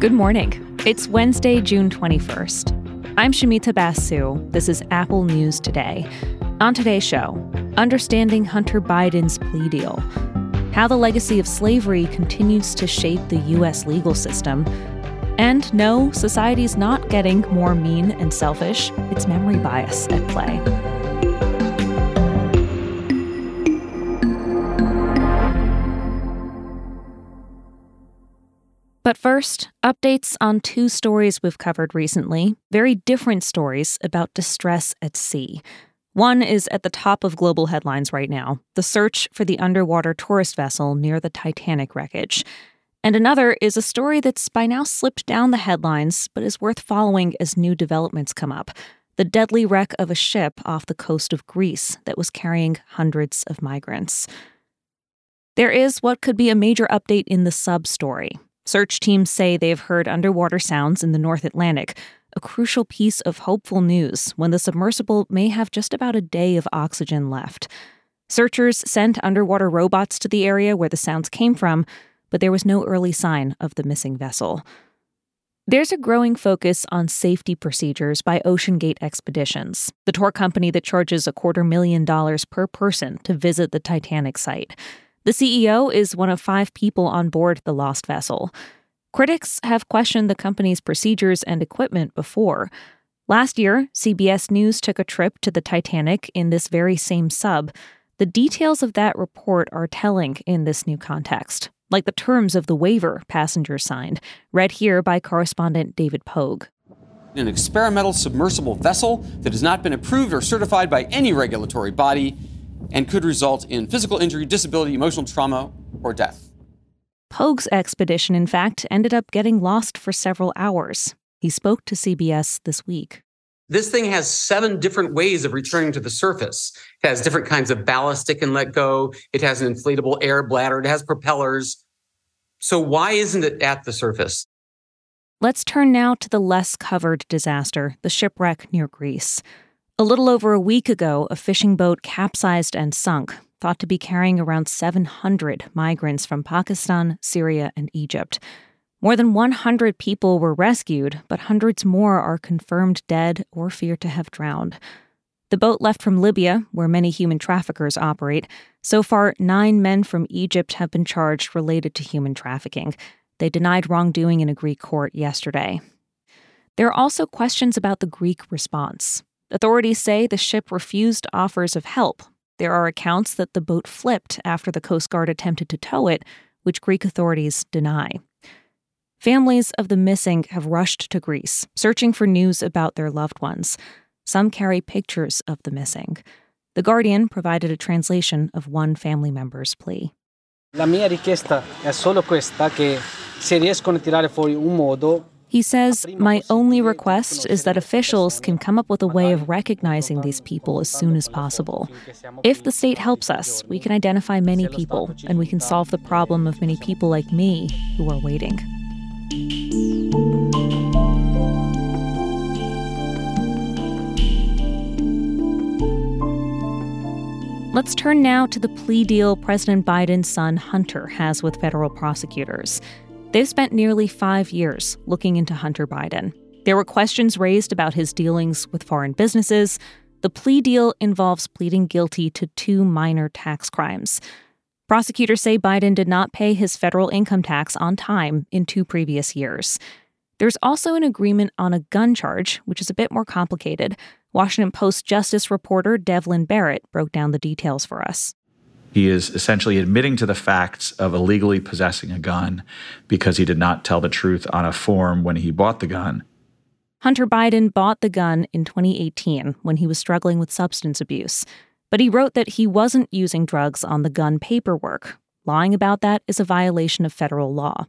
Good morning. It's Wednesday, June 21st. I'm Shamita Basu. This is Apple News Today. On today's show, understanding Hunter Biden's plea deal, how the legacy of slavery continues to shape the U.S. legal system, and no, society's not getting more mean and selfish. It's memory bias at play. But first, updates on two stories we've covered recently, very different stories about distress at sea. One is at the top of global headlines right now, the search for the underwater tourist vessel near the Titanic wreckage. And another is a story that's by now slipped down the headlines, but is worth following as new developments come up. The deadly wreck of a ship off the coast of Greece that was carrying hundreds of migrants. There is what could be a major update in the sub-story. Search teams say they've heard underwater sounds in the North Atlantic, a crucial piece of hopeful news when the submersible may have just about a day of oxygen left. Searchers sent underwater robots to the area where the sounds came from, but there was no early sign of the missing vessel. There's a growing focus on safety procedures by OceanGate Expeditions, the tour company that charges $250,000 per person to visit the Titanic site. The CEO is one of 5 people on board the lost vessel. Critics have questioned the company's procedures and equipment before. Last year, CBS News took a trip to the Titanic in this very same sub. The details of that report are telling in this new context, like the terms of the waiver passengers signed, read here by correspondent David Pogue. An experimental submersible vessel that has not been approved or certified by any regulatory body and could result in physical injury, disability, emotional trauma, or death. Pogue's expedition, in fact, ended up getting lost for several hours. He spoke to CBS this week. This thing has 7 different ways of returning to the surface. It has different kinds of ballast it can let go. It has an inflatable air bladder. It has propellers. So why isn't it at the surface? Let's turn now to the less covered disaster, the shipwreck near Greece. A little over a week ago, a fishing boat capsized and sunk, thought to be carrying around 700 migrants from Pakistan, Syria, and Egypt. More than 100 people were rescued, but hundreds more are confirmed dead or feared to have drowned. The boat left from Libya, where many human traffickers operate. So far, 9 men from Egypt have been charged related to human trafficking. They denied wrongdoing in a Greek court yesterday. There are also questions about the Greek response. Authorities say the ship refused offers of help. There are accounts that the boat flipped after the Coast Guard attempted to tow it, which Greek authorities deny. Families of the missing have rushed to Greece, searching for news about their loved ones. Some carry pictures of the missing. The Guardian provided a translation of one family member's plea. La mia richiesta è solo questa, che se riescono a tirare fuori un modo. He says, my only request is that officials can come up with a way of recognizing these people as soon as possible. If the state helps us, we can identify many people, and we can solve the problem of many people like me who are waiting. Let's turn now to the plea deal President Biden's son Hunter has with federal prosecutors. They've spent nearly 5 years looking into Hunter Biden. There were questions raised about his dealings with foreign businesses. The plea deal involves pleading guilty to 2 minor tax crimes. Prosecutors say Biden did not pay his federal income tax on time in 2 previous years. There's also an agreement on a gun charge, which is a bit more complicated. Washington Post justice reporter Devlin Barrett broke down the details for us. He is essentially admitting to the facts of illegally possessing a gun because he did not tell the truth on a form when he bought the gun. Hunter Biden bought the gun in 2018 when he was struggling with substance abuse. But he wrote that he wasn't using drugs on the gun paperwork. Lying about that is a violation of federal law.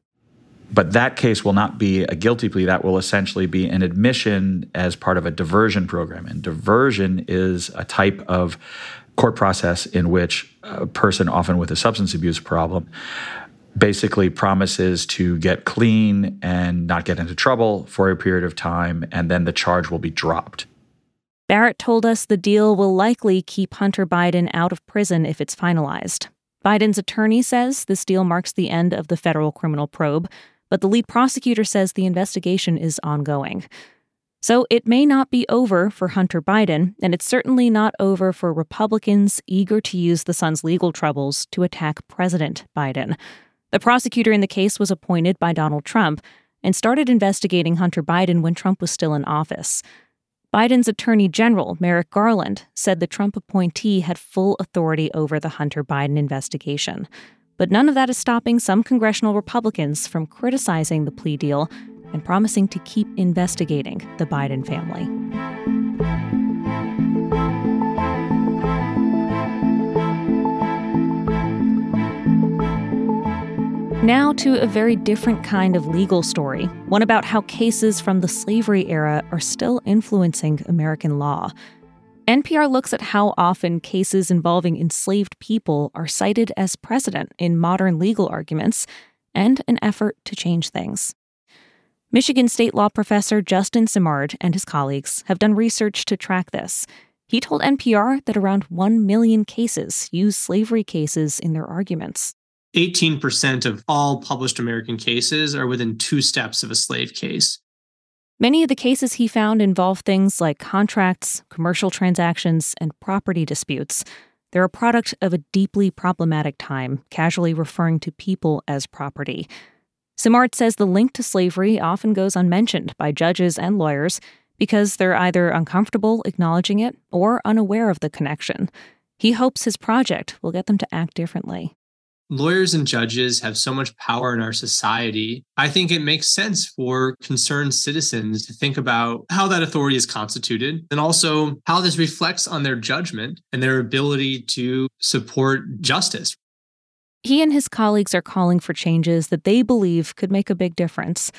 But that case will not be a guilty plea. That will essentially be an admission as part of a diversion program. And diversion is a type of court process in which a person, often with a substance abuse problem, basically promises to get clean and not get into trouble for a period of time, and then the charge will be dropped. Barrett told us the deal will likely keep Hunter Biden out of prison if it's finalized. Biden's attorney says this deal marks the end of the federal criminal probe, but the lead prosecutor says the investigation is ongoing. So it may not be over for Hunter Biden, and it's certainly not over for Republicans eager to use the son's legal troubles to attack President Biden. The prosecutor in the case was appointed by Donald Trump and started investigating Hunter Biden when Trump was still in office. Biden's attorney general, Merrick Garland, said the Trump appointee had full authority over the Hunter Biden investigation. But none of that is stopping some congressional Republicans from criticizing the plea deal and promising to keep investigating the Biden family. Now to a very different kind of legal story, one about how cases from the slavery era are still influencing American law. NPR looks at how often cases involving enslaved people are cited as precedent in modern legal arguments and an effort to change things. Michigan state law professor Justin Simard and his colleagues have done research to track this. He told NPR that around 1 million cases use slavery cases in their arguments. 18% of all published American cases are within 2 steps of a slave case. Many of the cases he found involve things like contracts, commercial transactions, and property disputes. They're a product of a deeply problematic time, casually referring to people as property. Simard says the link to slavery often goes unmentioned by judges and lawyers because they're either uncomfortable acknowledging it or unaware of the connection. He hopes his project will get them to act differently. Lawyers and judges have so much power in our society. I think it makes sense for concerned citizens to think about how that authority is constituted and also how this reflects on their judgment and their ability to support justice. He and his colleagues are calling for changes that they believe could make a big difference.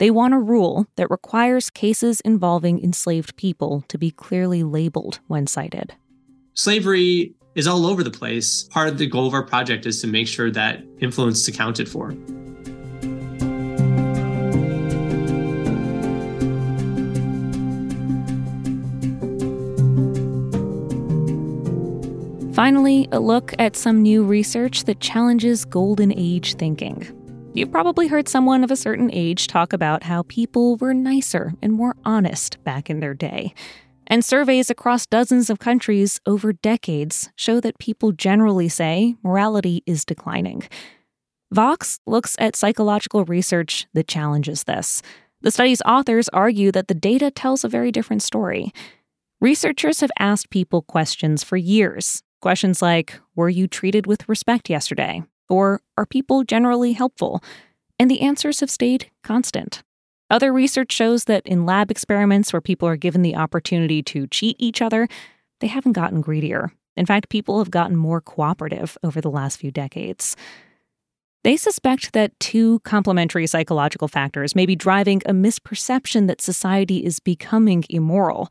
They want a rule that requires cases involving enslaved people to be clearly labeled when cited. Slavery is all over the place. Part of the goal of our project is to make sure that influence is accounted for. Finally, a look at some new research that challenges golden age thinking. You've probably heard someone of a certain age talk about how people were nicer and more honest back in their day. And surveys across dozens of countries over decades show that people generally say morality is declining. Vox looks at psychological research that challenges this. The study's authors argue that the data tells a very different story. Researchers have asked people questions for years. Questions like, were you treated with respect yesterday? Or, are people generally helpful? And the answers have stayed constant. Other research shows that in lab experiments where people are given the opportunity to cheat each other, they haven't gotten greedier. In fact, people have gotten more cooperative over the last few decades. They suspect that 2 complementary psychological factors may be driving a misperception that society is becoming immoral.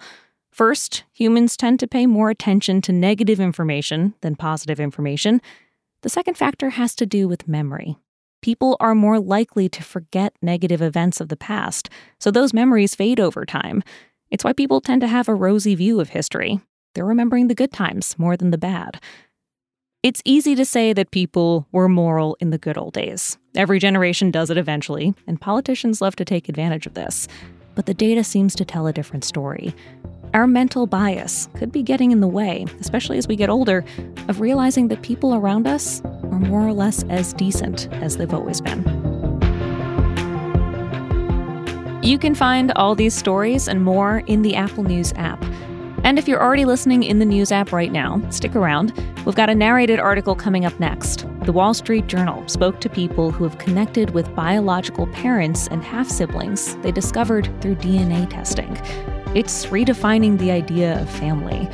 First, humans tend to pay more attention to negative information than positive information. The second factor has to do with memory. People are more likely to forget negative events of the past, so those memories fade over time. It's why people tend to have a rosy view of history. They're remembering the good times more than the bad. It's easy to say that people were moral in the good old days. Every generation does it eventually, and politicians love to take advantage of this. But the data seems to tell a different story. Our mental bias could be getting in the way, especially as we get older, of realizing that people around us are more or less as decent as they've always been. You can find all these stories and more in the Apple News app. And if you're already listening in the news app right now, stick around. We've got a narrated article coming up next. The Wall Street Journal spoke to people who have connected with biological parents and half-siblings they discovered through DNA testing. It's redefining the idea of family.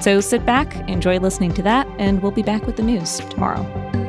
So sit back, enjoy listening to that, and we'll be back with the news tomorrow.